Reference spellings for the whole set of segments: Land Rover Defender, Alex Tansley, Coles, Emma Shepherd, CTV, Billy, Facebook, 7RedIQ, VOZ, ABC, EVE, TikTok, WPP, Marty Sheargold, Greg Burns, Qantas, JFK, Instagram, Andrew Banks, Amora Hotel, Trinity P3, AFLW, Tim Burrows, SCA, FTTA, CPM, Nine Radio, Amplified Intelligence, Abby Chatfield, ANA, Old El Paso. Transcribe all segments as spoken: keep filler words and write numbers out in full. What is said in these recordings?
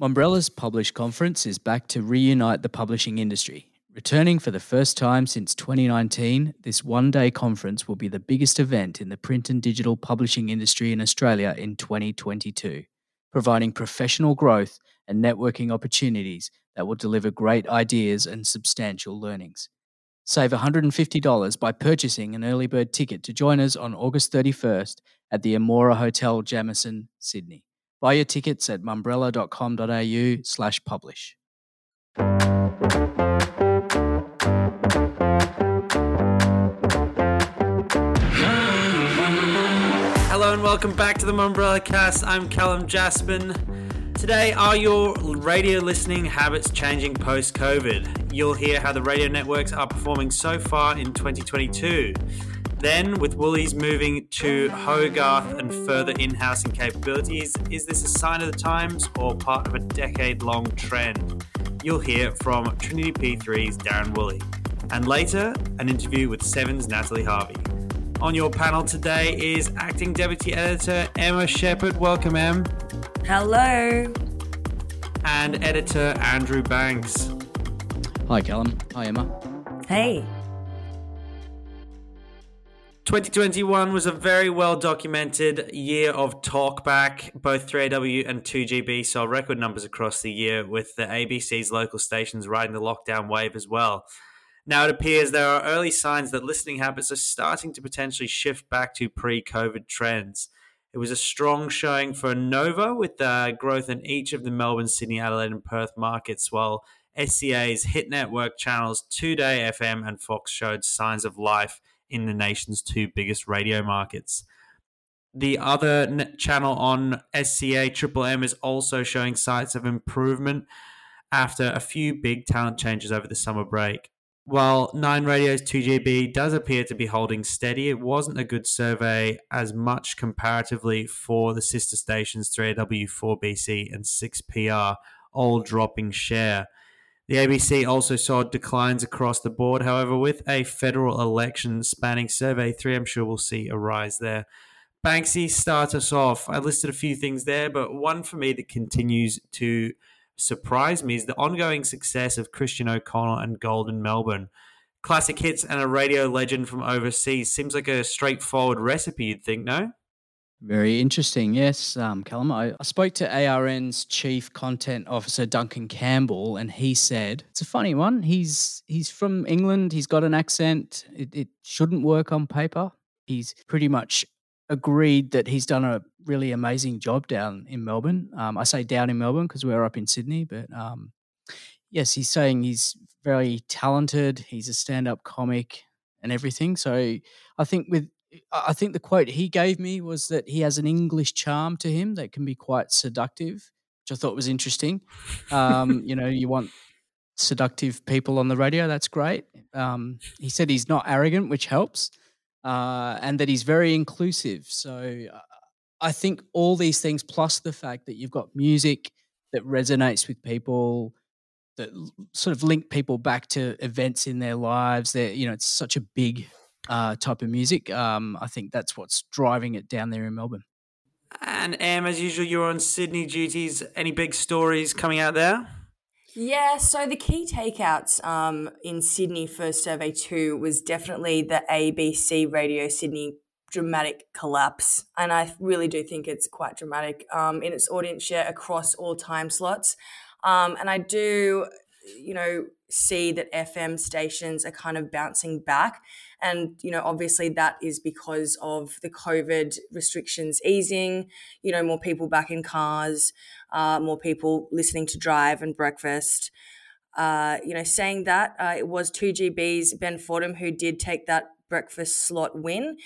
Mumbrella's Publish Conference is back to reunite the publishing industry. Returning for the first time since twenty nineteen, this one-day conference will be the biggest event in the print and digital publishing industry in Australia in twenty twenty-two, providing professional growth and networking opportunities that will deliver great ideas and substantial learnings. Save one hundred fifty dollars by purchasing an early bird ticket to join us on August thirty-first at the Amora Hotel, Jamieson, Sydney. Buy your tickets at mumbrella.com.au slash publish. Hello and welcome back to the Mumbrella Cast. I'm Callum Jaspin. Today, are your radio listening habits changing post-COVID? You'll hear how the radio networks are performing so far in twenty twenty-two. Then, with Woolies moving to Hogarth and further in-housing capabilities, is this a sign of the times or part of a decade-long trend? You'll hear from Trinity P three's Darren Woolley. And later, an interview with seven's Natalie Harvey. On your panel today is Acting Deputy Editor Emma Shepherd. Welcome, Em. Hello. And Editor Andrew Banks. Hi, Callum. Hi, Emma. Hey. twenty twenty-one was a very well-documented year of talkback. Both three A W and two G B saw record numbers across the year, with the A B C's local stations riding the lockdown wave as well. Now it appears there are early signs that listening habits are starting to potentially shift back to pre-COVID trends. It was a strong showing for Nova, with uh, growth in each of the Melbourne, Sydney, Adelaide and Perth markets, while S C A's hit network channels two day F M and Fox showed signs of life in the nation's two biggest radio markets. The other n- channel on S C A, Triple M, is also showing signs of improvement after a few big talent changes over the summer break. While Nine Radio's two G B does appear to be holding steady, it wasn't a good survey as much comparatively for the sister stations three A W, four B C and six P R, all dropping share. The A B C also saw declines across the board. However, with a federal election spanning survey three, I'm sure we'll see a rise there. Banksy, start us off. I listed a few things there, but one for me that continues to surprised me is the ongoing success of Christian O'Connell and Golden Melbourne. Classic hits and a radio legend from overseas seems like a straightforward recipe, you'd think, no? Very interesting, yes, um, Callum. I, I spoke to A R N's Chief Content Officer, Duncan Campbell, and he said, it's a funny one. He's he's from England. He's got an accent. It, it shouldn't work on paper. He's pretty much agreed that he's done a really amazing job down in Melbourne. Um, I say down in Melbourne because we're up in Sydney, but um, yes, he's saying he's very talented. He's a stand-up comic and everything. So I think with I think the quote he gave me was that he has an English charm to him that can be quite seductive, which I thought was interesting. Um, you know, you want seductive people on the radio. That's great. Um, he said he's not arrogant, which helps. Uh, and that he's very inclusive. So uh, I think all these things, plus the fact that you've got music that resonates with people, that l- sort of link people back to events in their lives. They're, you know, it's such a big uh, type of music. Um, I think that's what's driving it down there in Melbourne. And Em, as usual, you're on Sydney duties. Any big stories coming out there? Yeah, so the key takeouts um, in Sydney for Survey two was definitely the A B C Radio Sydney dramatic collapse, and I really do think it's quite dramatic um, in its audience share across all time slots. Um, and I do, you know, see that F M stations are kind of bouncing back, and, you know, obviously that is because of the COVID restrictions easing, you know, more people back in cars, uh, more people listening to drive and breakfast. Uh, you know, saying that, uh, it was two G B's Ben Fordham who did take that breakfast slot win.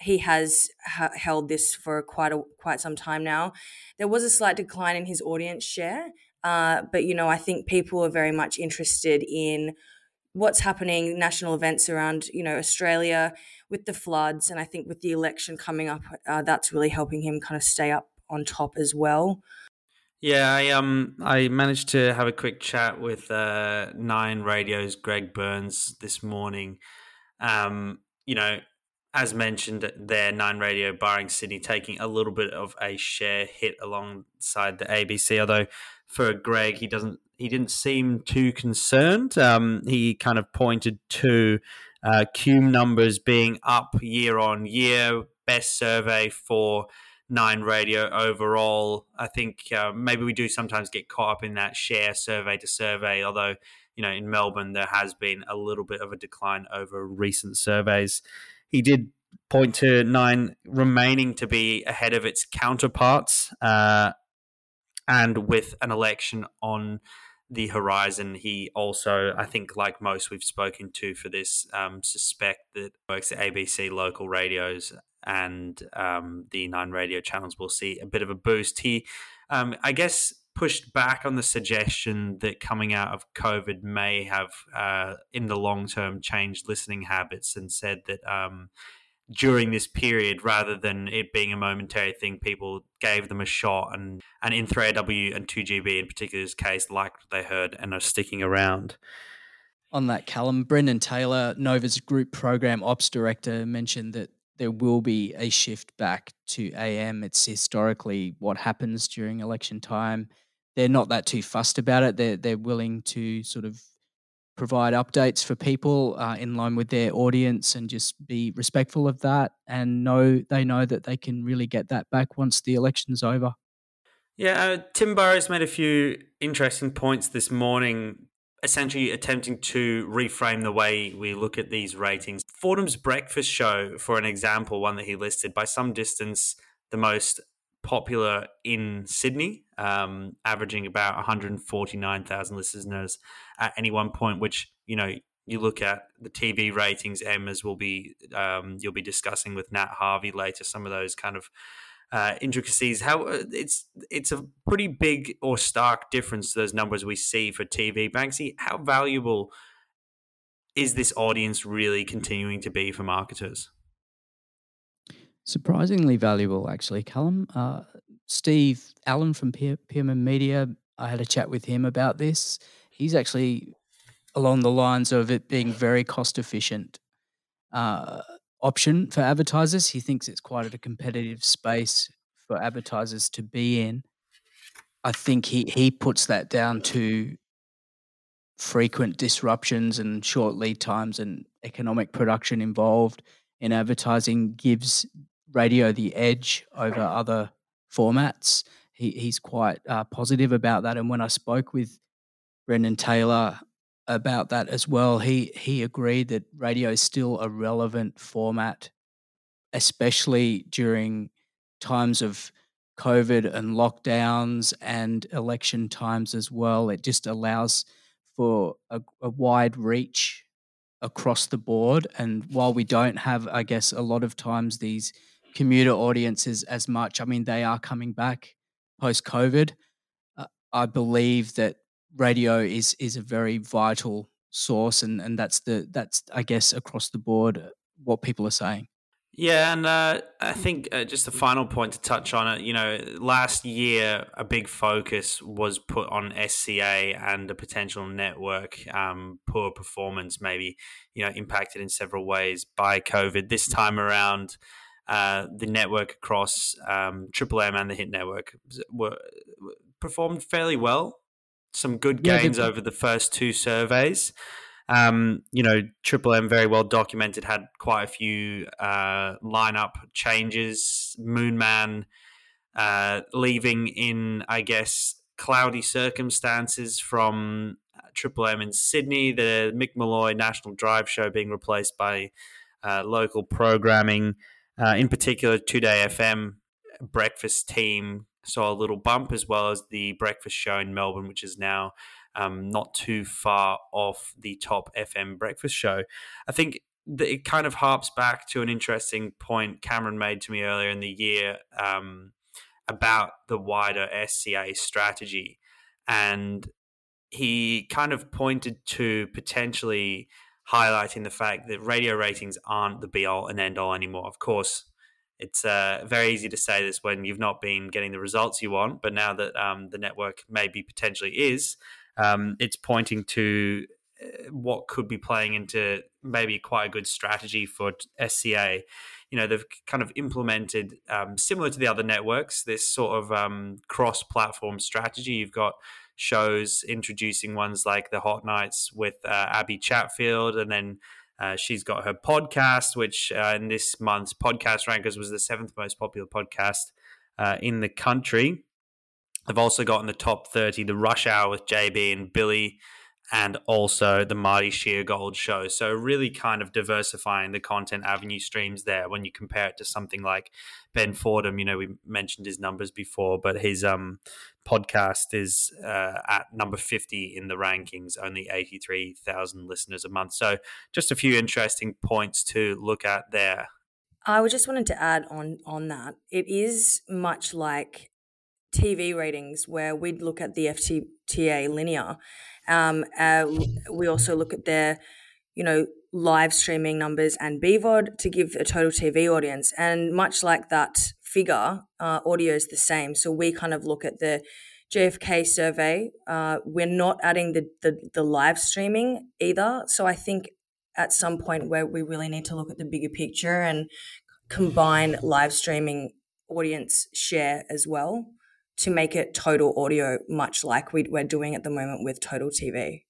He has ha- held this for quite a, quite some time now. There was a slight decline in his audience share, Uh, but, you know, I think people are very much interested in what's happening, national events around, you know, Australia with the floods. And I think with the election coming up, uh, that's really helping him kind of stay up on top as well. Yeah, I um I managed to have a quick chat with uh, Nine Radio's Greg Burns this morning. Um, you know, as mentioned there, Nine Radio, barring Sydney, taking a little bit of a share hit alongside the A B C, although for Greg, he doesn't he didn't seem too concerned. Um, he kind of pointed to uh, C U M E numbers being up year on year, best survey for Nine Radio overall. I think uh, maybe we do sometimes get caught up in that share survey to survey, although, you know, in Melbourne there has been a little bit of a decline over recent surveys. He did point to Nine remaining to be ahead of its counterparts, uh, and with an election on the horizon, he also, I think like most we've spoken to for this, um, suspect that works at A B C local radios and um, the Nine Radio channels will see a bit of a boost. He, um, I guess, pushed back on the suggestion that coming out of COVID may have, uh, in the long term, changed listening habits, and said that um, during this period, rather than it being a momentary thing, people gave them a shot, and, and in three A W and two G B in particular's case, liked what they heard and are sticking around. On that, Callum, Brendan Taylor, Nova's Group Program Ops Director, mentioned that there will be a shift back to A M. It's historically what happens during election time. They're not that too fussed about it. They're, they're willing to sort of provide updates for people uh, in line with their audience, and just be respectful of that, and know they know that they can really get that back once the election's over. Yeah, uh, Tim Burrows made a few interesting points this morning, essentially attempting to reframe the way we look at these ratings. Fordham's breakfast show, for an example, one that he listed, by some distance the most popular in Sydney, um, averaging about one hundred forty-nine thousand listeners at any one point, which, you know, you look at the T V ratings, Emma's will be, um, you'll be discussing with Nat Harvey later, some of those kind of Uh, intricacies. How it's it's a pretty big or stark difference to those numbers we see for T V. Banksy, how valuable is this audience really continuing to be for marketers? Surprisingly valuable, actually, Callum. Uh, Steve Allen from P M Media, I had a chat with him about this. He's actually along the lines of it being very cost efficient. Uh, option for advertisers. He thinks it's quite a competitive space for advertisers to be in. I think he, he puts that down to frequent disruptions and short lead times, and economic production involved in advertising gives radio the edge over other formats. He, he's quite uh, positive about that. And when I spoke with Brendan Taylor about that as well, he he agreed that radio is still a relevant format, especially during times of COVID and lockdowns and election times as well. It just allows for a, a wide reach across the board. And while we don't have, I guess, a lot of times these commuter audiences as much, I mean, they are coming back post-COVID. Uh, I believe that radio is is a very vital source, and, and that's the that's I guess across the board what people are saying. Yeah, and uh, I think uh, just the final point to touch on it. You know, last year a big focus was put on S C A and a potential network. Um, poor performance, maybe, you know, impacted in several ways by COVID. This time around, uh, the network across um, Triple M and the Hit Network were, were performed fairly well. Some good gains yeah, over the first two surveys. Um, you know, Triple M, very well documented, had quite a few uh, lineup changes. Moonman uh, leaving in, I guess, cloudy circumstances from Triple M in Sydney. The Mick Molloy National Drive show being replaced by uh, local programming. Uh, in particular, two day F M breakfast team saw a little bump, as well as the breakfast show in Melbourne, which is now um, not too far off the top F M breakfast show. I think that it kind of harps back to an interesting point Cameron made to me earlier in the year um, about the wider S C A strategy. And he kind of pointed to potentially highlighting the fact that radio ratings aren't the be-all and end-all anymore. Of course, It's uh, very easy to say this when you've not been getting the results you want, but now that um, the network maybe potentially is, um, it's pointing to what could be playing into maybe quite a good strategy for S C A. You know, they've kind of implemented, um, similar to the other networks, this sort of um, cross-platform strategy. You've got shows introducing ones like The Hot Nights with uh, Abby Chatfield, and then uh, she's got her podcast, which uh, in this month's Podcast Rankers was the seventh most popular podcast uh, in the country. They've also got in the top thirty The Rush Hour with J B and Billy, and also the Marty Sheargold Show. So really kind of diversifying the content avenue streams there when you compare it to something like Ben Fordham. You know, we mentioned his numbers before, but his um, podcast is uh, at number fifty in the rankings, only eighty-three thousand listeners a month. So just a few interesting points to look at there. I just wanted to add on on that. It is much like T V ratings, where we'd look at the F T T A linear. Um, uh, we also look at their, you know, live streaming numbers and B V O D to give a total T V audience. And much like that figure, uh, audio is the same. So we kind of look at the J F K survey. Uh, we're not adding the, the, the live streaming either. So I think at some point where we really need to look at the bigger picture and combine live streaming audience share as well, to make it total audio, much like we're doing at the moment with Total T V.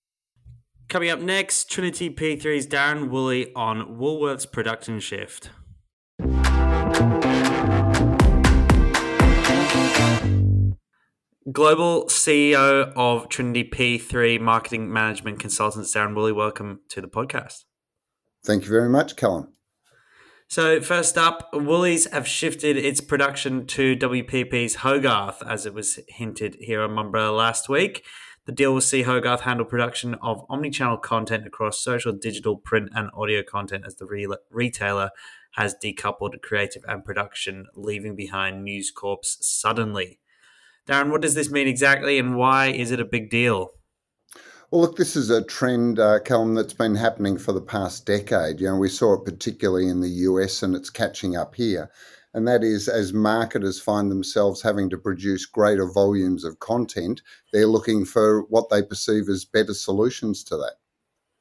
Coming up next, Trinity P three's Darren Woolley on Woolworths Production Shift. Global C E O of Trinity P three Marketing Management Consultants, Darren Woolley, welcome to the podcast. Thank you very much, Callum. So first up, Woolies have shifted its production to W P P's Hogarth, as it was hinted here on Mumbrella last week. The deal will see Hogarth handle production of omnichannel content across social, digital, print and audio content, as the re- retailer has decoupled creative and production, leaving behind News Corp's Suddenly. Darren, what does this mean exactly, and why is it a big deal? Well, look, this is a trend, uh, Callum, that's been happening for the past decade. You know, we saw it particularly in the U S, and it's catching up here. And that is, as marketers find themselves having to produce greater volumes of content, they're looking for what they perceive as better solutions to that.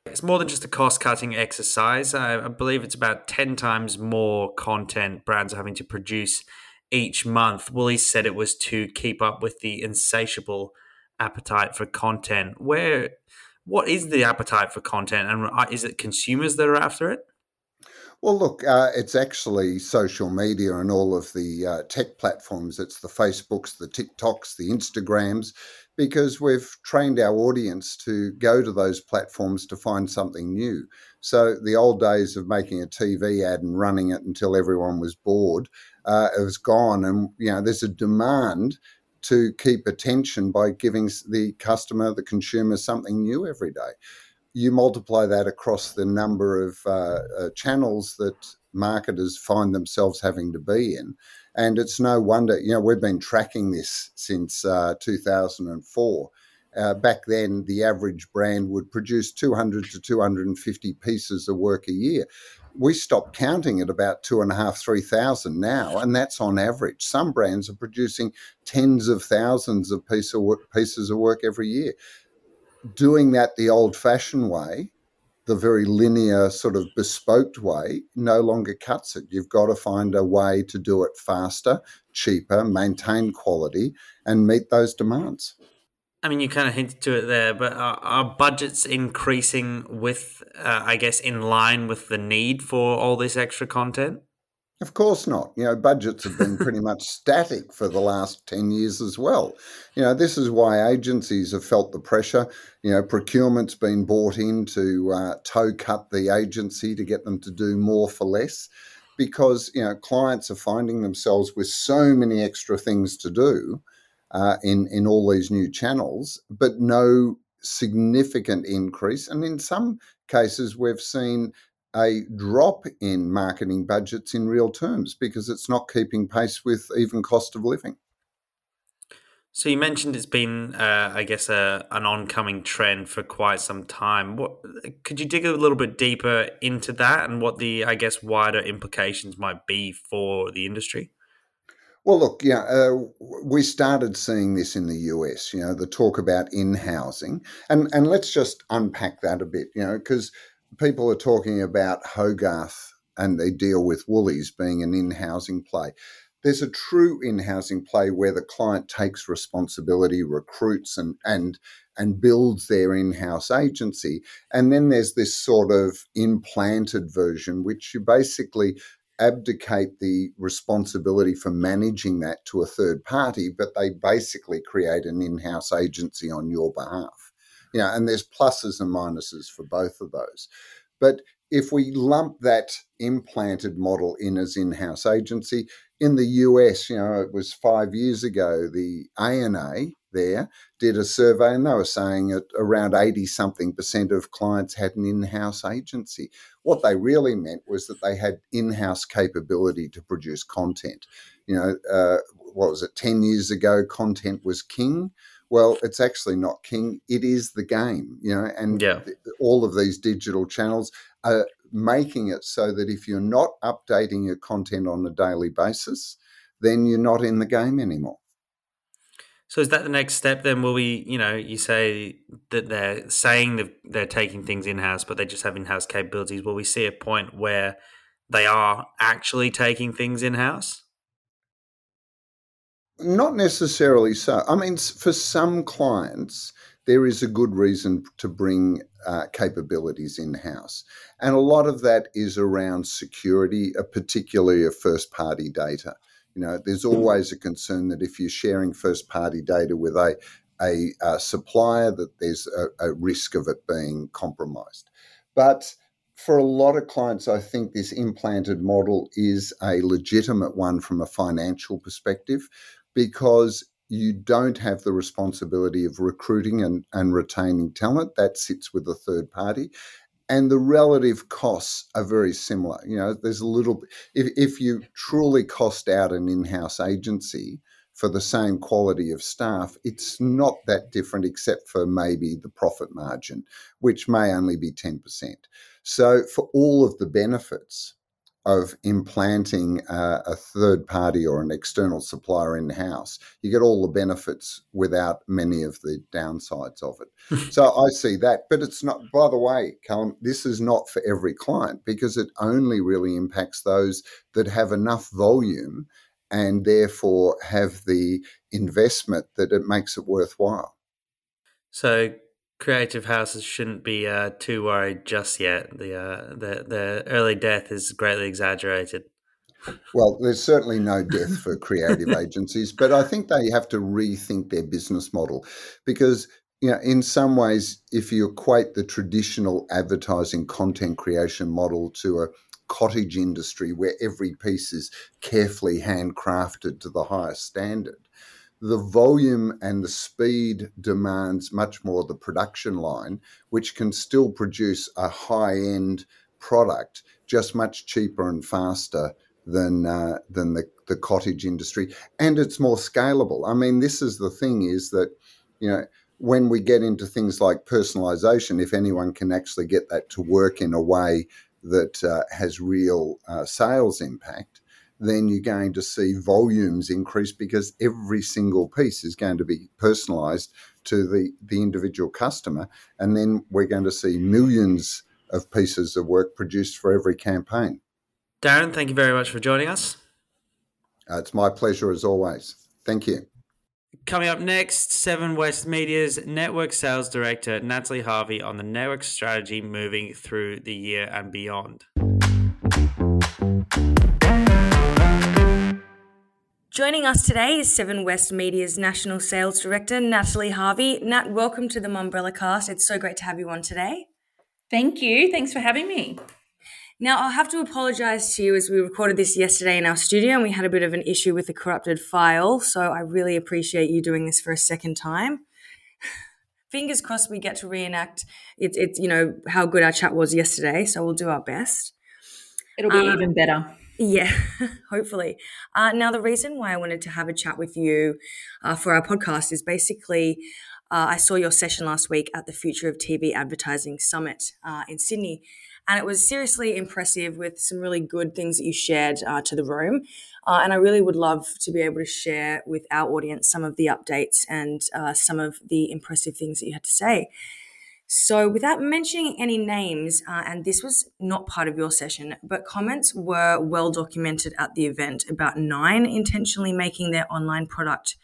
It's more than just a cost-cutting exercise. I, I believe it's about ten times more content brands are having to produce each month. Woolies said it was to keep up with the insatiable appetite for content. Where, what is the appetite for content, and is it consumers that are after it? Well, look, uh, it's actually social media and all of the uh, tech platforms. It's the Facebooks, the TikToks, the Instagrams, because we've trained our audience to go to those platforms to find something new. So the old days of making a T V ad and running it until everyone was bored, uh, it was gone. And, you know, there's a demand to keep attention by giving the customer, the consumer, something new every day. You multiply that across the number of uh, uh, channels that marketers find themselves having to be in. And it's no wonder, you know, we've been tracking this since uh, two thousand four. Uh, back then, the average brand would produce two hundred to two hundred fifty pieces of work a year. We stopped counting at about two and a half, three thousand now, and that's on average. Some brands are producing tens of thousands of piece of work, pieces of work every year. Doing that the old-fashioned way, the very linear sort of bespoke way, no longer cuts it. You've got to find a way to do it faster, cheaper, maintain quality, and meet those demands. I mean, you kind of hinted to it there, but are, are budgets increasing with, uh, I guess, in line with the need for all this extra content? Of course not. You know, budgets have been pretty much static for the last ten years as well. You know, this is why agencies have felt the pressure. You know, procurement's been bought in to uh, toe cut the agency to get them to do more for less, because, you know, clients are finding themselves with so many extra things to do Uh, in, in all these new channels, but no significant increase. And in some cases, we've seen a drop in marketing budgets in real terms because it's not keeping pace with even cost of living. So you mentioned it's been, uh, I guess, a, an oncoming trend for quite some time. What, could you dig a little bit deeper into that and what the, I guess, wider implications might be for the industry? Well, look, yeah, uh, we started seeing this in the U S, you know, the talk about in-housing. And, and let's just unpack that a bit, you know, because people are talking about Hogarth and they deal with Woolies being an in-housing play. There's a true in-housing play where the client takes responsibility, recruits and and and builds their in-house agency. And then there's this sort of implanted version, which you basically abdicate the responsibility for managing that to a third party, but they basically create an in-house agency on your behalf. You know, and there's pluses and minuses for both of those. But if we lump that implanted model in as in-house agency, in the U S, you know, it was five years ago, the A N A there did a survey and they were saying that around eighty-something percent of clients had an in-house agency. What they really meant was that they had in-house capability to produce content. You know, uh, what was it, ten years ago, content was king. Well, it's actually not king. It is the game, you know, and yeah. th- all of these digital channels are making it so that if you're not updating your content on a daily basis, then you're not in the game anymore. So is that the next step then? Will we, you know, you say that they're saying that they're taking things in-house, but they just have in-house capabilities. Will we see a point where they are actually taking things in-house? Not necessarily so. I mean, for some clients, there is a good reason to bring uh, capabilities in-house. And a lot of that is around security, uh, particularly of first-party data. You know, there's always a concern that if you're sharing first-party data with a, a, a supplier, that there's a, a risk of it being compromised. But for a lot of clients, I think this implanted model is a legitimate one from a financial perspective, because you don't have the responsibility of recruiting and, and retaining talent. That sits with a third party. And the relative costs are very similar. You know, there's a little if, if you truly cost out an in-house agency for the same quality of staff, it's not that different except for maybe the profit margin, which may only be ten percent. So for all of the benefits of implanting uh, a third party or an external supplier in-house, you get all the benefits without many of the downsides of it. So I see that, but it's not, by the way, Callum, this is not for every client, because it only really impacts those that have enough volume and therefore have the investment that it makes it worthwhile. So creative houses shouldn't be uh, too worried just yet. The, uh, the the early death is greatly exaggerated. Well, there's certainly no death for creative agencies, but I think they have to rethink their business model, because you know, in some ways, if you equate the traditional advertising content creation model to a cottage industry where every piece is carefully handcrafted to the highest standard, the volume and the speed demands much more the production line, which can still produce a high-end product, just much cheaper and faster than uh, than the, the cottage industry. And it's more scalable. I mean, this is the thing, is that, you know, when we get into things like personalization, if anyone can actually get that to work in a way that uh, has real uh, sales impact, then you're going to see volumes increase, because every single piece is going to be personalised to the, the individual customer. And then we're going to see millions of pieces of work produced for every campaign. Darren, thank you very much for joining us. Uh, it's my pleasure as always. Thank you. Coming up next, Seven West Media's Network Sales Director, Natalie Harvey, on the network strategy moving through the year and beyond. Joining us today is Seven West Media's National Sales Director, Natalie Harvey. Nat, welcome to the Mumbrella Cast. It's so great to have you on today. Thank you. Thanks for having me. Now, I'll have to apologise to you, as we recorded this yesterday in our studio and we had a bit of an issue with a corrupted file, so I really appreciate you doing this for a second time. Fingers crossed we get to reenact, it, it, you know, how good our chat was yesterday, so we'll do our best. It'll be um, even better. Yeah, hopefully. Uh, now, the reason why I wanted to have a chat with you uh, for our podcast is basically uh, I saw your session last week at the Future of T V Advertising Summit uh, in Sydney, And it was seriously impressive with some really good things that you shared uh, to the room. Uh, and I really would love to be able to share with our audience some of the updates and uh, some of the impressive things that you had to say. So without mentioning any names, uh, and this was not part of your session, but comments were well documented at the event about Nine intentionally making their online product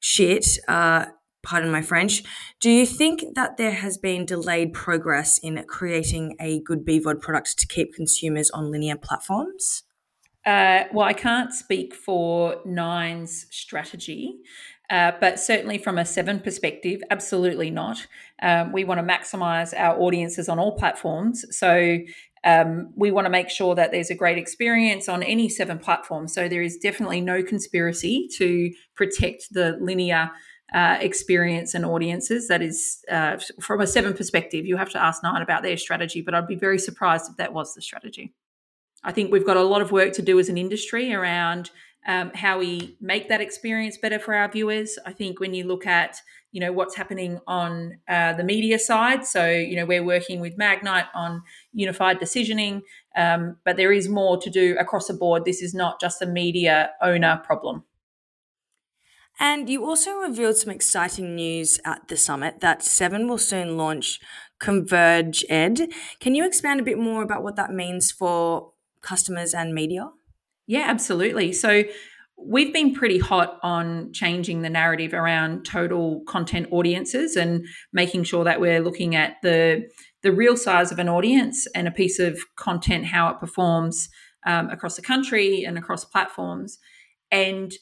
shit, uh, pardon my French. Do you think that there has been delayed progress in creating a good B VOD product to keep consumers on linear platforms? Uh, well, I can't speak for Nine's strategy, uh, but certainly from a Seven perspective, absolutely not. Um, we want to maximise our audiences on all platforms. So um, we want to make sure that there's a great experience on any Seven platform. So there is definitely no conspiracy to protect the linear Uh, experience and audiences. That is, uh, from a Seven perspective, you have to ask Nine about their strategy, but I'd be very surprised if that was the strategy. I think we've got a lot of work to do as an industry around um, how we make that experience better for our viewers. I think when you look at, you know, what's happening on uh, the media side, so, you know, we're working with Magnite on unified decisioning, um, but there is more to do across the board. This is not just a media owner problem. And you also revealed some exciting news at the summit that Seven will soon launch Converge Ed. Can you expand a bit more about what that means for customers and media? Yeah, absolutely. So we've been pretty hot on changing the narrative around total content audiences and making sure that we're looking at the the real size of an audience and a piece of content, how it performs um, across the country and across platforms. And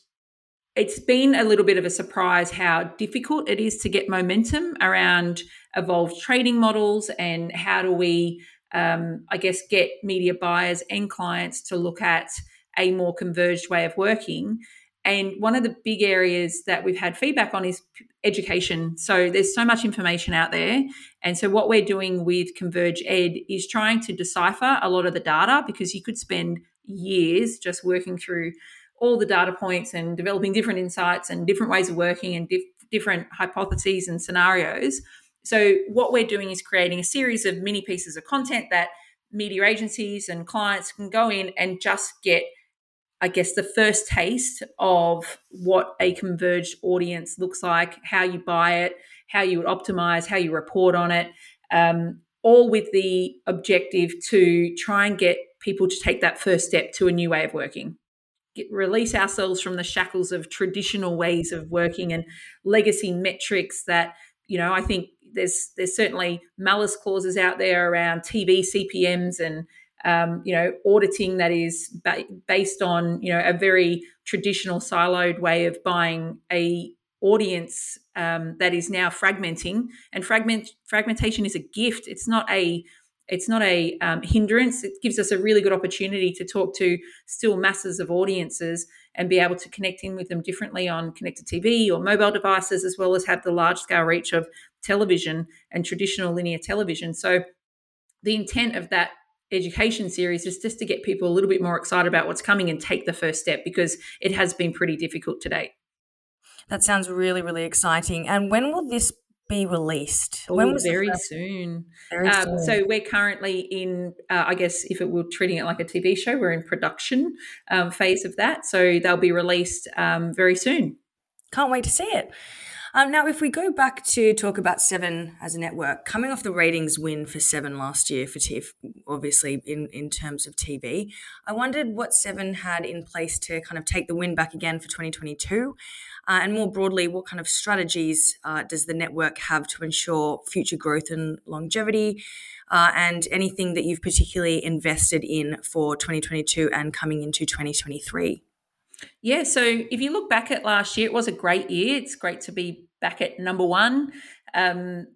it's been a little bit of a surprise how difficult it is to get momentum around evolved trading models and how do we, um, I guess, get media buyers and clients to look at a more converged way of working. And one of the big areas that we've had feedback on is education. So there's so much information out there. And so what we're doing with Converge Ed is trying to decipher a lot of the data, because you could spend years just working through all the data points and developing different insights and different ways of working and dif- different hypotheses and scenarios. So what we're doing is creating a series of mini pieces of content that media agencies and clients can go in and just get, I guess, the first taste of what a converged audience looks like, how you buy it, how you optimize, how you report on it, um, all with the objective to try and get people to take that first step to a new way of working. Get, release ourselves from the shackles of traditional ways of working and legacy metrics that, you know, I think there's there's certainly malice clauses out there around T V C P Ms and, um, you know, auditing that is ba- based on, you know, a very traditional siloed way of buying a audience um, that is now fragmenting. And fragment fragmentation is a gift. It's not a It's not a um, hindrance. It gives us a really good opportunity to talk to still masses of audiences and be able to connect in with them differently on connected T V or mobile devices, as well as have the large-scale reach of television and traditional linear television. So the intent of that education series is just to get people a little bit more excited about what's coming and take the first step, because it has been pretty difficult to date. That sounds really, really exciting. And when will this be released? Oh, when was very soon. Very um, soon. So we're currently in, uh, I guess, if it were treating it like a T V show, we're in production um, phase of that. So they'll be released um, very soon. Can't wait to see it. Um, now, if we go back to talk about Seven as a network, coming off the ratings win for Seven last year for T V, obviously in, in terms of T V, I wondered what Seven had in place to kind of take the win back again for twenty twenty-two. Uh, and more broadly, what kind of strategies uh, does the network have to ensure future growth and longevity, uh, and anything that you've particularly invested in for twenty twenty-two and coming into twenty twenty-three? Yeah, so if you look back at last year, it was a great year. It's great to be back at number one. Um,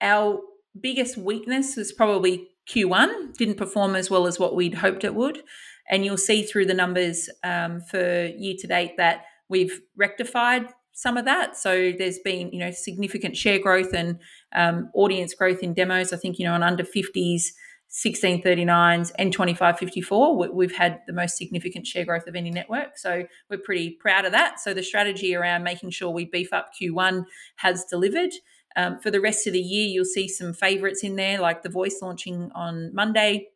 our biggest weakness was probably Q one, didn't perform as well as what we'd hoped it would. And you'll see through the numbers um, for year to date that we've rectified some of that. So there's been, you know, significant share growth and um, audience growth in demos. I think, you know, on under fifties, sixteen thirty-nines and twenty-five fifty-four, we've had the most significant share growth of any network. So we're pretty proud of that. So the strategy around making sure we beef up Q one has delivered. Um, for the rest of the year, you'll see some favourites in there, like The Voice launching on Monday.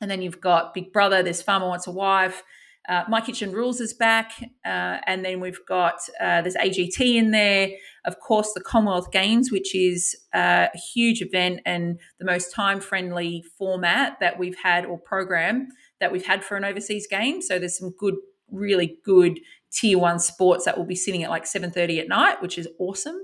And then you've got Big Brother, there's Farmer Wants a Wife. Uh, My Kitchen Rules is back. Uh, and then we've got, uh, there's A G T in there. Of course, the Commonwealth Games, which is uh, a huge event and the most time-friendly format that we've had, or program that we've had for an overseas game. So there's some good, really good tier one sports that will be sitting at like seven thirty at night, which is awesome.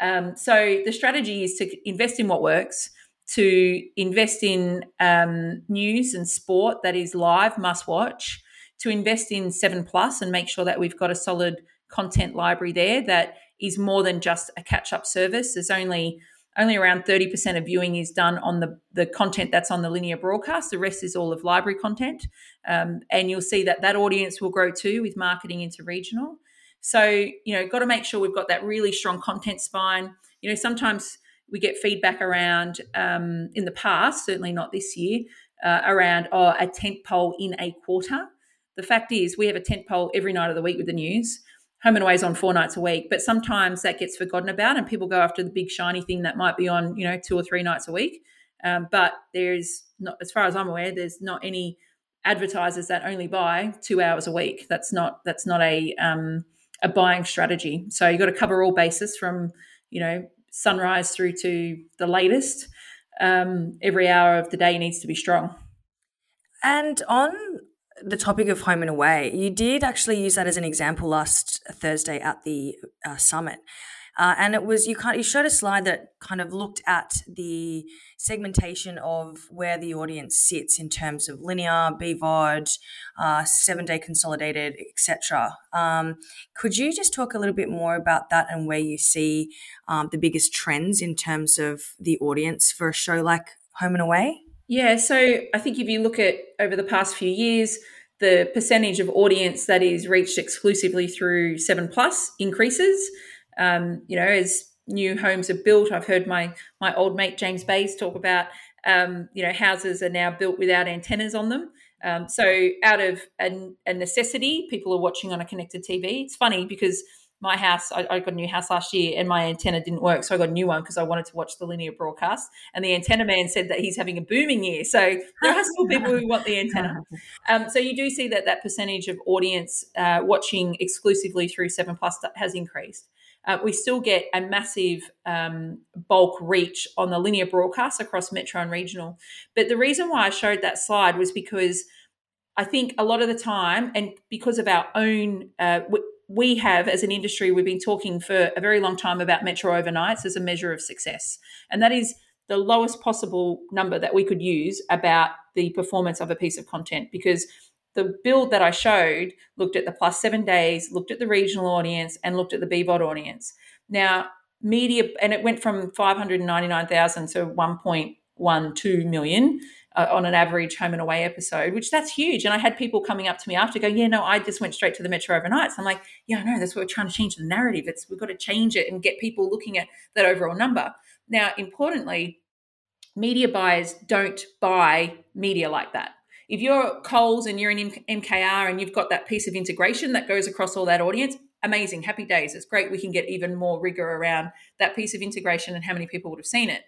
Um, so the strategy is to invest in what works, to invest in um, news and sport that is live, must watch, to invest in seven plus and make sure that we've got a solid content library there that is more than just a catch-up service. There's only only around thirty percent of viewing is done on the, the content that's on the linear broadcast. The rest is all of library content. Um, and you'll see that that audience will grow too with marketing into regional. So, you know, got to make sure we've got that really strong content spine. You know, sometimes we get feedback around um, in the past, certainly not this year, uh, around oh, a tent pole in a quarter. The fact is we have a tent pole every night of the week with the news. Home and Away is on four nights a week, but sometimes that gets forgotten about and people go after the big shiny thing that might be on, you know, two or three nights a week. Um, but there's not, as far as I'm aware, there's not any advertisers that only buy two hours a week. That's not that's not a um, a buying strategy. So you've got to cover all bases from, you know, sunrise through to the latest. Um, every hour of the day needs to be strong. And on the topic of Home and Away, you did actually use that as an example last Thursday at the uh, summit. Uh, and it was, you kind of, you showed a slide that kind of looked at the segmentation of where the audience sits in terms of linear, B V O D, uh, seven-day consolidated, et cetera. Um, could you just talk a little bit more about that and where you see um, the biggest trends in terms of the audience for a show like Home and Away? Yeah, so I think if you look at over the past few years, the percentage of audience that is reached exclusively through seven plus increases. Um, you know, as new homes are built, I've heard my my old mate James Bayes talk about, um, you know, houses are now built without antennas on them. Um, so out of a, a necessity, people are watching on a connected T V. It's funny because my house, I, I got a new house last year and my antenna didn't work, so I got a new one because I wanted to watch the linear broadcast. And the antenna man said that he's having a booming year. So there are still people who want the antenna. Um, so you do see that that percentage of audience uh, watching exclusively through seven plus has increased. Uh, we still get a massive um, bulk reach on the linear broadcast across metro and regional. But the reason why I showed that slide was because I think a lot of the time, and because of our own, uh, we have as an industry, we've been talking for a very long time about metro overnights as a measure of success. And that is the lowest possible number that we could use about the performance of a piece of content, because the build that I showed looked at the plus seven days, looked at the regional audience, and looked at the B V O D audience. Now, media, and it went from five hundred ninety-nine thousand to one point one two million uh, on an average Home and Away episode, which that's huge. And I had people coming up to me after going, yeah, no, I just went straight to the metro overnights. I'm like, yeah, I know, that's what we're trying to change the narrative. It's, we've got to change it and get people looking at that overall number. Now, importantly, media buyers don't buy media like that. If you're Coles and you're in M K R and you've got that piece of integration that goes across all that audience, amazing, happy days. It's great. We can get even more rigor around that piece of integration and how many people would have seen it.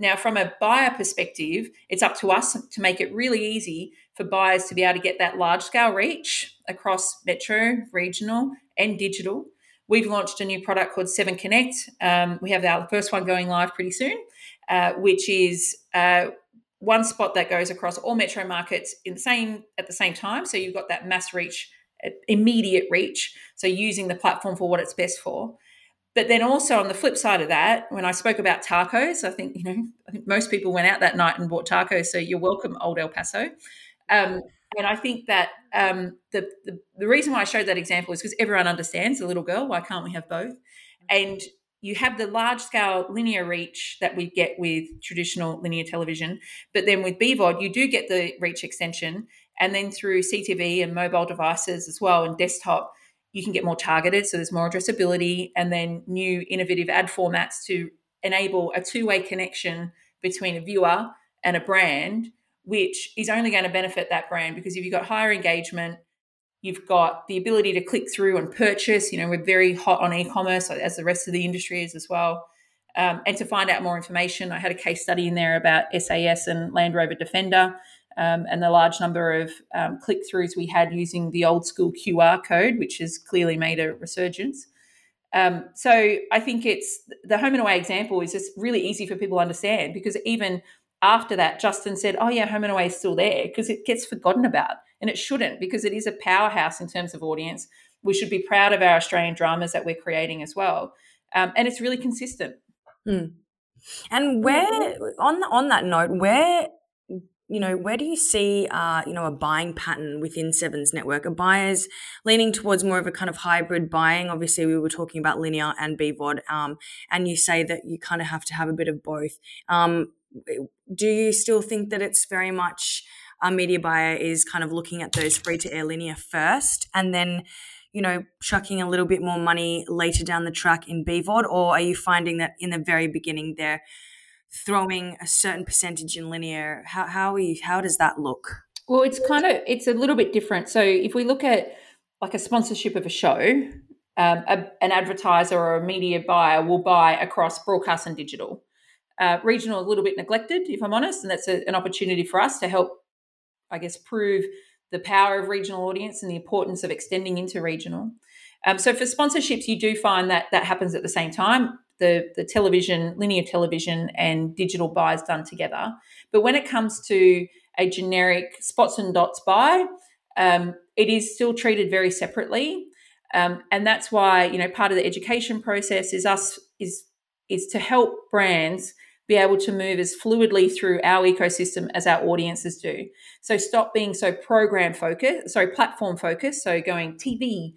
Now, from a buyer perspective, it's up to us to make it really easy for buyers to be able to get that large-scale reach across metro, regional, and digital. We've launched a new product called seven connect. Um, we have our first one going live pretty soon, uh, which is uh, – one spot that goes across all metro markets in the same at the same time. So you've got that mass reach, immediate reach, so using the platform for what it's best for. But then also on the flip side of that, when I spoke about tacos, I think, you know, I think most people went out that night and bought tacos, so you're welcome, old El Paso. Um, and I think that um, the, the, the reason why I showed that example is because everyone understands the little girl, why can't we have both? And you have the large-scale linear reach that we get with traditional linear television, but then with B V O D, you do get the reach extension, and then through C T V and mobile devices as well and desktop, you can get more targeted, so there's more addressability, and then new innovative ad formats to enable a two-way connection between a viewer and a brand, which is only going to benefit that brand, because if you've got higher engagement, you've got the ability to click through and purchase. You know, we're very hot on e-commerce, as the rest of the industry is as well. Um, and to find out more information, I had a case study in there about S A S and Land Rover Defender, um, and the large number of um, click-throughs we had using the old school Q R code, which has clearly made a resurgence. Um, so I think it's the home and away example is just really easy for people to understand, because even after that, Justin said, oh, yeah, home and away is still there, because it gets forgotten about, and it shouldn't, because it is a powerhouse in terms of audience. We should be proud of our Australian dramas that we're creating as well. Um, and it's really consistent. Mm. And where on on that note, where you know where do you see uh, you know a buying pattern within Seven's network? Are buyers leaning towards more of a kind of hybrid buying? Obviously, we were talking about linear and B VOD, um, and you say that you kind of have to have a bit of both. Um, do you still think that it's very much a media buyer is kind of looking at those free to air linear first, and then, you know, chucking a little bit more money later down the track in B VOD? Or are you finding that in the very beginning they're throwing a certain percentage in linear? How how are you, how does that look? Well, it's kind of it's a little bit different. So if we look at like a sponsorship of a show, um, a, an advertiser or a media buyer will buy across broadcast and digital. Uh, regional, a little bit neglected, if I'm honest, and that's a, an opportunity for us to help, I guess, prove the power of regional audience and the importance of extending into regional. Um, so for sponsorships, you do find that that happens at the same time, the, the television, linear television and digital buys done together. But when it comes to a generic spots and dots buy, um, it is still treated very separately. Um, and that's why, you know, part of the education process is us is is to help brands be able to move as fluidly through our ecosystem as our audiences do. So stop being so program focused, sorry, platform focused, so going T V,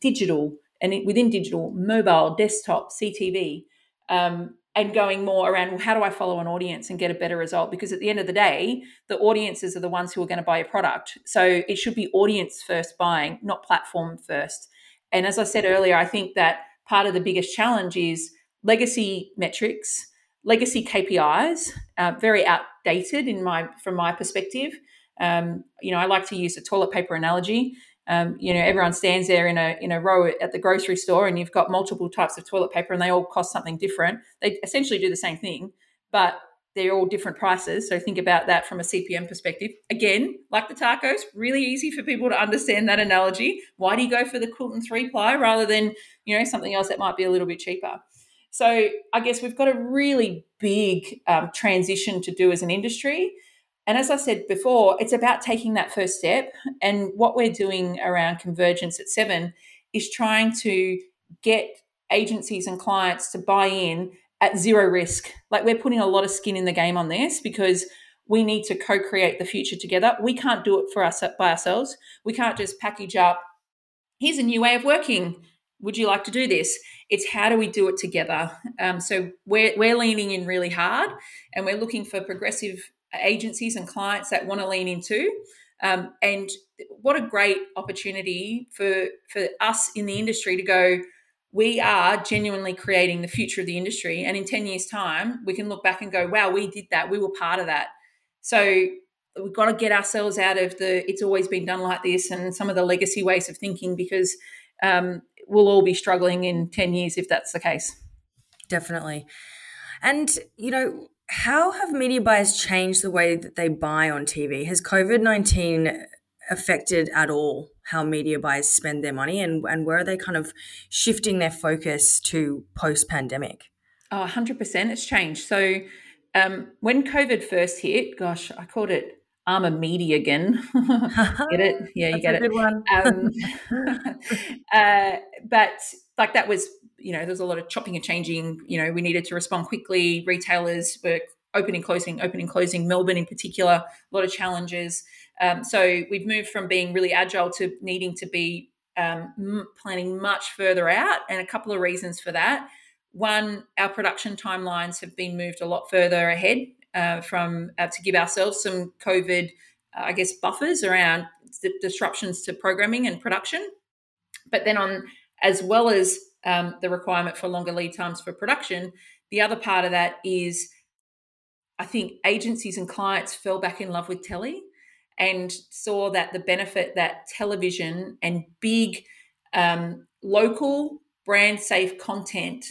digital, and within digital, mobile, desktop, C T V, um, and going more around, well, how do I follow an audience and get a better result? Because at the end of the day, the audiences are the ones who are going to buy your product. So it should be audience first buying, not platform first. And as I said earlier, I think that part of the biggest challenge is legacy metrics, legacy K P Is, uh, very outdated in my from my perspective. Um, you know, I like to use a toilet paper analogy. Um, you know, everyone stands there in a in a row at the grocery store, and you've got multiple types of toilet paper, and they all cost something different. They essentially do the same thing, but they're all different prices. So think about that from a C P M perspective. Again, like the tacos, really easy for people to understand that analogy. Why do you go for the Quilton three ply rather than, you know, something else that might be a little bit cheaper? So I guess we've got a really big um, transition to do as an industry. And as I said before, it's about taking that first step. And what we're doing around Convergence at Seven is trying to get agencies and clients to buy in at zero risk. Like, we're putting a lot of skin in the game on this, because we need to co-create the future together. We can't do it for us by ourselves. We can't just package up, here's a new way of working, would you like to do this? It's how do we do it together? Um, so we're we're leaning in really hard, and we're looking for progressive agencies and clients that want to lean in too. Um, and what a great opportunity for, for us in the industry to go, we are genuinely creating the future of the industry, and in ten years' time, we can look back and go, wow, we did that. We were part of that. So we've got to get ourselves out of the it's always been done like this and some of the legacy ways of thinking, because um, – we'll all be struggling in ten years if that's the case. Definitely. And, you know, how have media buyers changed the way that they buy on T V? Has covid nineteen affected at all how media buyers spend their money, and, and where are they kind of shifting their focus to post-pandemic? Oh, one hundred percent it's changed. So um, when COVID first hit, gosh, I called it I'm a media again. Get it? Yeah, you That's get a it. Good one. um, uh, but like that was, you know, there was a lot of chopping and changing. You know, we needed to respond quickly. Retailers were opening, closing, opening, closing. Melbourne in particular, a lot of challenges. Um, so we've moved from being really agile to needing to be um, m- planning much further out, and a couple of reasons for that. One, our production timelines have been moved a lot further ahead. Uh, from uh, to give ourselves some COVID, uh, I guess, buffers around d- disruptions to programming and production. But then on, as well as um, the requirement for longer lead times for production, the other part of that is I think agencies and clients fell back in love with telly and saw that the benefit that television and big um, local brand safe content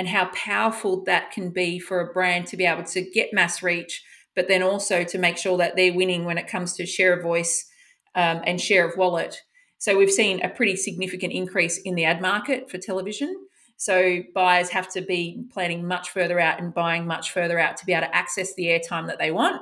and how powerful that can be for a brand to be able to get mass reach, but then also to make sure that they're winning when it comes to share of voice um, and share of wallet. So we've seen a pretty significant increase in the ad market for television. So buyers have to be planning much further out and buying much further out to be able to access the airtime that they want,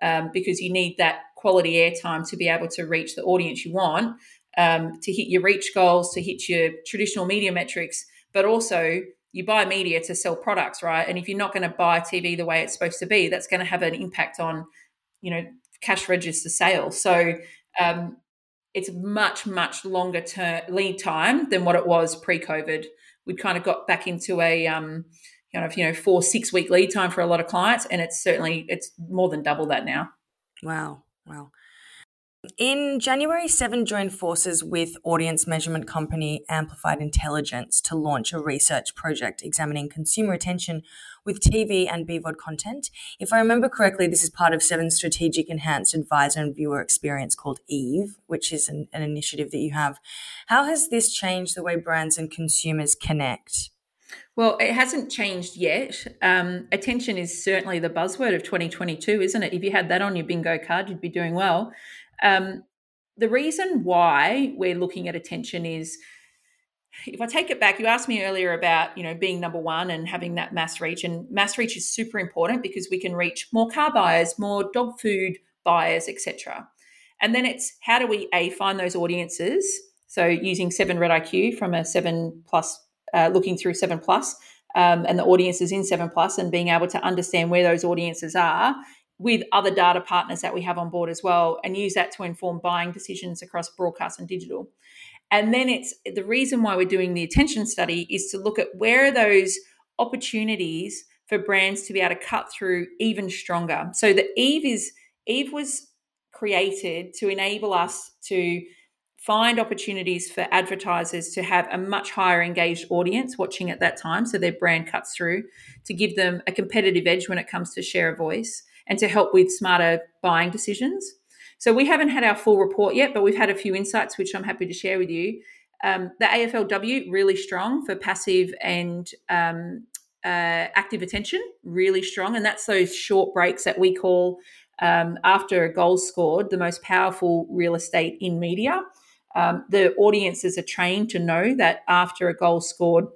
um, because you need that quality airtime to be able to reach the audience you want, um, to hit your reach goals, to hit your traditional media metrics, but also you buy media to sell products, right? And if you're not going to buy T V the way it's supposed to be, that's going to have an impact on, you know, cash register sales. So um, it's much, much longer term lead time than what it was pre-COVID. We kind of got back into a um, kind of, you know, four, six week lead time for a lot of clients. And it's certainly, it's more than double that now. Wow. Wow. In January, Seven joined forces with audience measurement company Amplified Intelligence to launch a research project examining consumer attention with T V and B VOD content. If I remember correctly, this is part of Seven's strategic enhanced advisor and viewer experience called EVE, which is an, an initiative that you have. How has this changed the way brands and consumers connect? Well, it hasn't changed yet. Um, attention is certainly the buzzword of twenty twenty-two, isn't it? If you had that on your bingo card, you'd be doing well. Um, the reason why we're looking at attention is, if I take it back, you asked me earlier about, you know, being number one and having that mass reach, and mass reach is super important because we can reach more car buyers, more dog food buyers, et cetera. And then it's how do we A, find those audiences? So using Seven Red I Q from a Seven Plus, uh, looking through Seven Plus, um, and the audiences in Seven Plus, and being able to understand where those audiences are, with other data partners that we have on board as well, and use that to inform buying decisions across broadcast and digital. And then it's the reason why we're doing the attention study is to look at where are those opportunities for brands to be able to cut through even stronger. So the EVE is EVE was created to enable us to find opportunities for advertisers to have a much higher engaged audience watching at that time, so their brand cuts through, to give them a competitive edge when it comes to share of voice, and to help with smarter buying decisions. So we haven't had our full report yet, but we've had a few insights, which I'm happy to share with you. Um, the A F L W, really strong for passive and um, uh, active attention, really strong. And that's those short breaks that we call, um, after a goal scored, the most powerful real estate in media. Um, the audiences are trained to know that after a goal scored,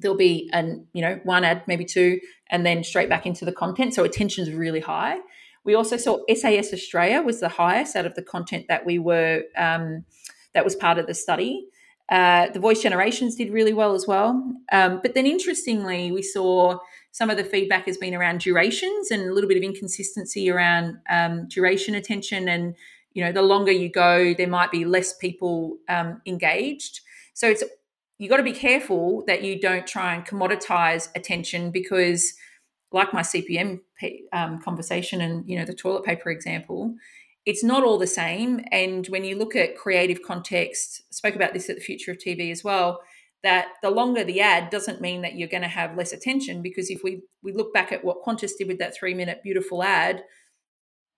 there'll be an, you know, one ad, maybe two, and then straight back into the content. So attention's really high. We also saw S A S Australia was the highest out of the content that we were, um, that was part of the study. Uh, the Voice Generations did really well as well. Um, but then interestingly, we saw some of the feedback has been around durations and a little bit of inconsistency around um, duration attention. And, you know, the longer you go, there might be less people um, engaged. So it's you got to be careful that you don't try and commoditize attention, because like my C P M um, conversation and, you know, the toilet paper example, it's not all the same. And when you look at creative context, I spoke about this at the Future of T V as well, that the longer the ad doesn't mean that you're going to have less attention, because if we, we look back at what Qantas did with that three-minute beautiful ad,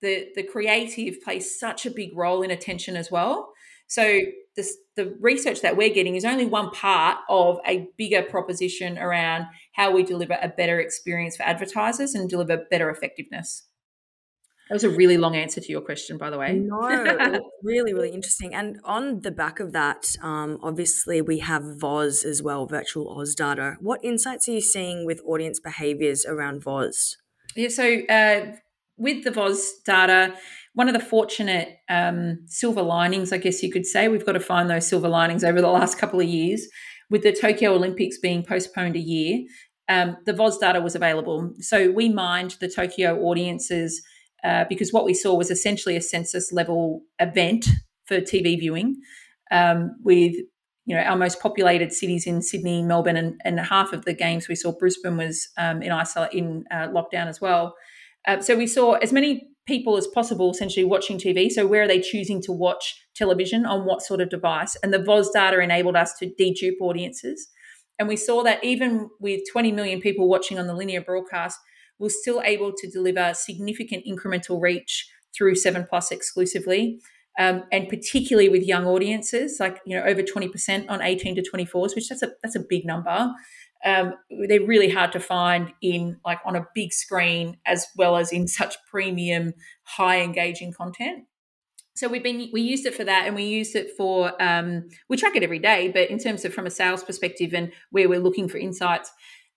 the, the creative plays such a big role in attention as well. So this, the research that we're getting is only one part of a bigger proposition around how we deliver a better experience for advertisers and deliver better effectiveness. That was a really long answer to your question, by the way. No, really, really interesting. And on the back of that, um, obviously we have V O Z as well, virtual Oz data. What insights are you seeing with audience behaviours around V O Z? Yeah, so uh, with the V O Z data, one of the fortunate um, silver linings, I guess you could say, we've got to find those silver linings over the last couple of years. With the Tokyo Olympics being postponed a year, um, the V O Z data was available. So we mined the Tokyo audiences uh, because what we saw was essentially a census level event for T V viewing, um, with, you know, our most populated cities in Sydney, Melbourne, and, and half of the games we saw, Brisbane was um, in isolate, in uh, lockdown as well. Uh, so we saw as many people as possible essentially watching T V. So where are they choosing to watch television on what sort of device? And the V O Z data enabled us to dedupe audiences. And we saw that even with twenty million people watching on the linear broadcast, we're still able to deliver significant incremental reach through seven Plus exclusively. Um, and particularly with young audiences, like, you know, over twenty percent on eighteen to twenty-fours, which that's a, that's a big number. Um, they're really hard to find in like on a big screen as well as in such premium, high engaging content. So we've been we used it for that, and we used it for um, we track it every day. But in terms of from a sales perspective and where we're looking for insights,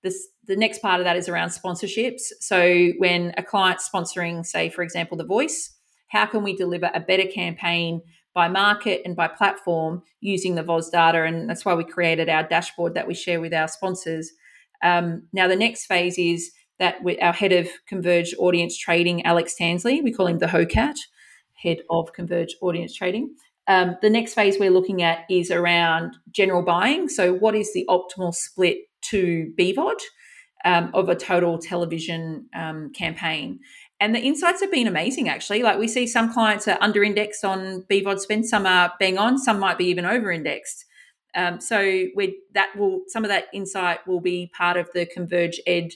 this the next part of that is around sponsorships. So when a client's sponsoring, say for example, The Voice, how can we deliver a better campaign by market and by platform using the V O Z data? And that's why we created our dashboard that we share with our sponsors. Um, now, the next phase is that with our head of Converge Audience Trading, Alex Tansley, we call him the HOCAT, head of Converge Audience Trading. Um, the next phase we're looking at is around general buying. So what is the optimal split to B V O D um, of a total television um, campaign? And the insights have been amazing, actually. Like we see some clients are under-indexed on B V O D spend, some are bang on, some might be even over-indexed. Um, so we that will some of that insight will be part of the Converge Ed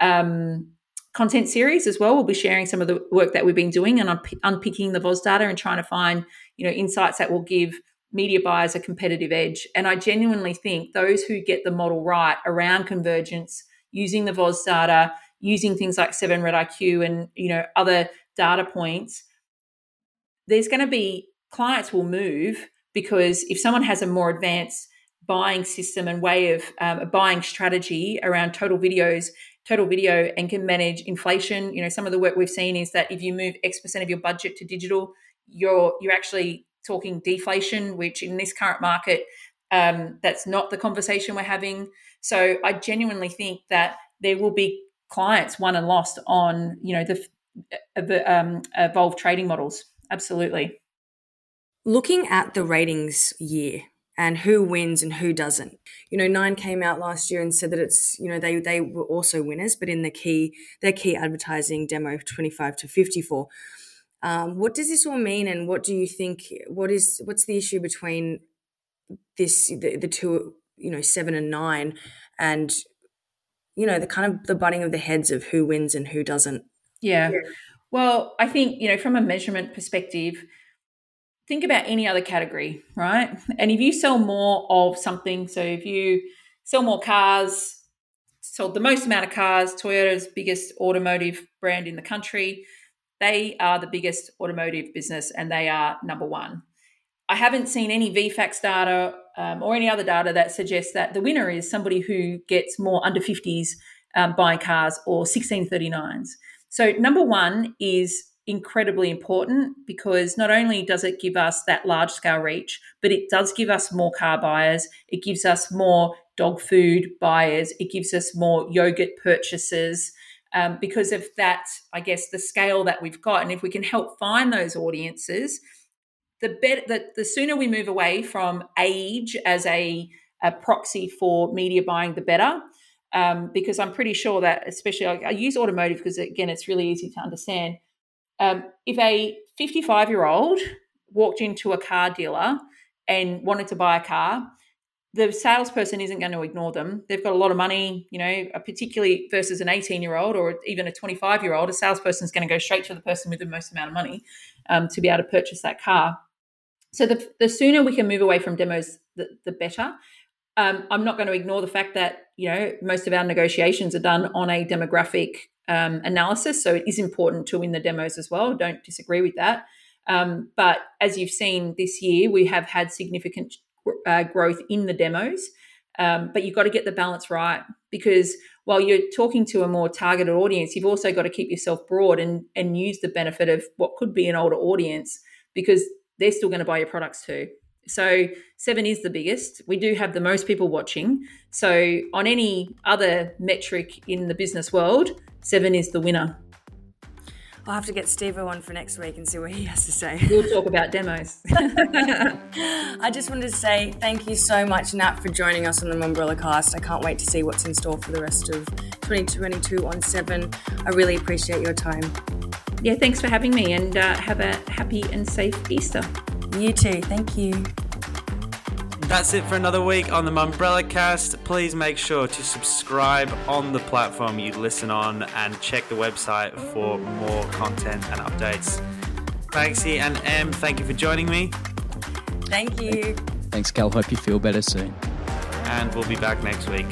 um, content series as well. We'll be sharing some of the work that we've been doing and unp- unpicking the V O Z data and trying to find, you know, insights that will give media buyers a competitive edge. And I genuinely think those who get the model right around convergence, using the V O Z data, using things like seven Red I Q and, you know, other data points, there's going to be clients will move, because if someone has a more advanced buying system and way of um, a buying strategy around total videos, total video and can manage inflation, you know, some of the work we've seen is that if you move X percent of your budget to digital, you're you're actually talking deflation, which in this current market, um, that's not the conversation we're having. So I genuinely think that there will be clients won and lost on, you know, the, the um, evolved trading models. Absolutely. Looking at the ratings year and who wins and who doesn't, you know, Nine came out last year and said that it's, you know, they they were also winners, but in the key their key advertising demo twenty-five to fifty-four. Um, what does this all mean, and what do you think? What is what's the issue between this the, the two, you know, seven and nine, and you know, the kind of the butting of the heads of who wins and who doesn't? Yeah. yeah. Well, I think, you know, from a measurement perspective, think about any other category, right? And if you sell more of something, so if you sell more cars, sold the most amount of cars, Toyota's biggest automotive brand in the country, they are the biggest automotive business and they are number one. I haven't seen any V FAX data um, or any other data that suggests that the winner is somebody who gets more under fifties um, buying cars or sixteen thirty-nines. So number one is incredibly important, because not only does it give us that large scale reach, but it does give us more car buyers. It gives us more dog food buyers. It gives us more yogurt purchasers um, because of that, I guess, the scale that we've got. And if we can help find those audiences, The, better, the, the sooner we move away from age as a, a proxy for media buying, the better, um, because I'm pretty sure that, especially I, I use automotive because, again, it's really easy to understand. Um, if a fifty-five-year-old walked into a car dealer and wanted to buy a car, the salesperson isn't going to ignore them. They've got a lot of money, you know, particularly versus an eighteen-year-old or even a twenty-five-year-old, a salesperson is going to go straight to the person with the most amount of money um, to be able to purchase that car. So the, the sooner we can move away from demos, the, the better. Um, I'm not going to ignore the fact that, you know, most of our negotiations are done on a demographic um, analysis, so it is important to win the demos as well. Don't disagree with that. Um, but as you've seen this year, we have had significant uh, growth in the demos, um, but you've got to get the balance right, because while you're talking to a more targeted audience, you've also got to keep yourself broad and, and use the benefit of what could be an older audience, because they're still going to buy your products too. So seven is the biggest. We do have the most people watching. So on any other metric in the business world, seven is the winner. I'll have to get Steve-O on for next week and see what he has to say. We'll talk about demos. I just wanted to say thank you so much, Nat, for joining us on the Mumbrella Cast. I can't wait to see what's in store for the rest of twenty twenty-two on seven. I really appreciate your time. Yeah, thanks for having me, and uh, have a happy and safe Easter. You too. Thank you. That's it for another week on the Mumbrella Cast. Please make sure to subscribe on the platform you listen on and check the website for more content and updates. Maxie and Em, thank you for joining me. Thank you. Thanks, Cal. Hope you feel better soon. And we'll be back next week.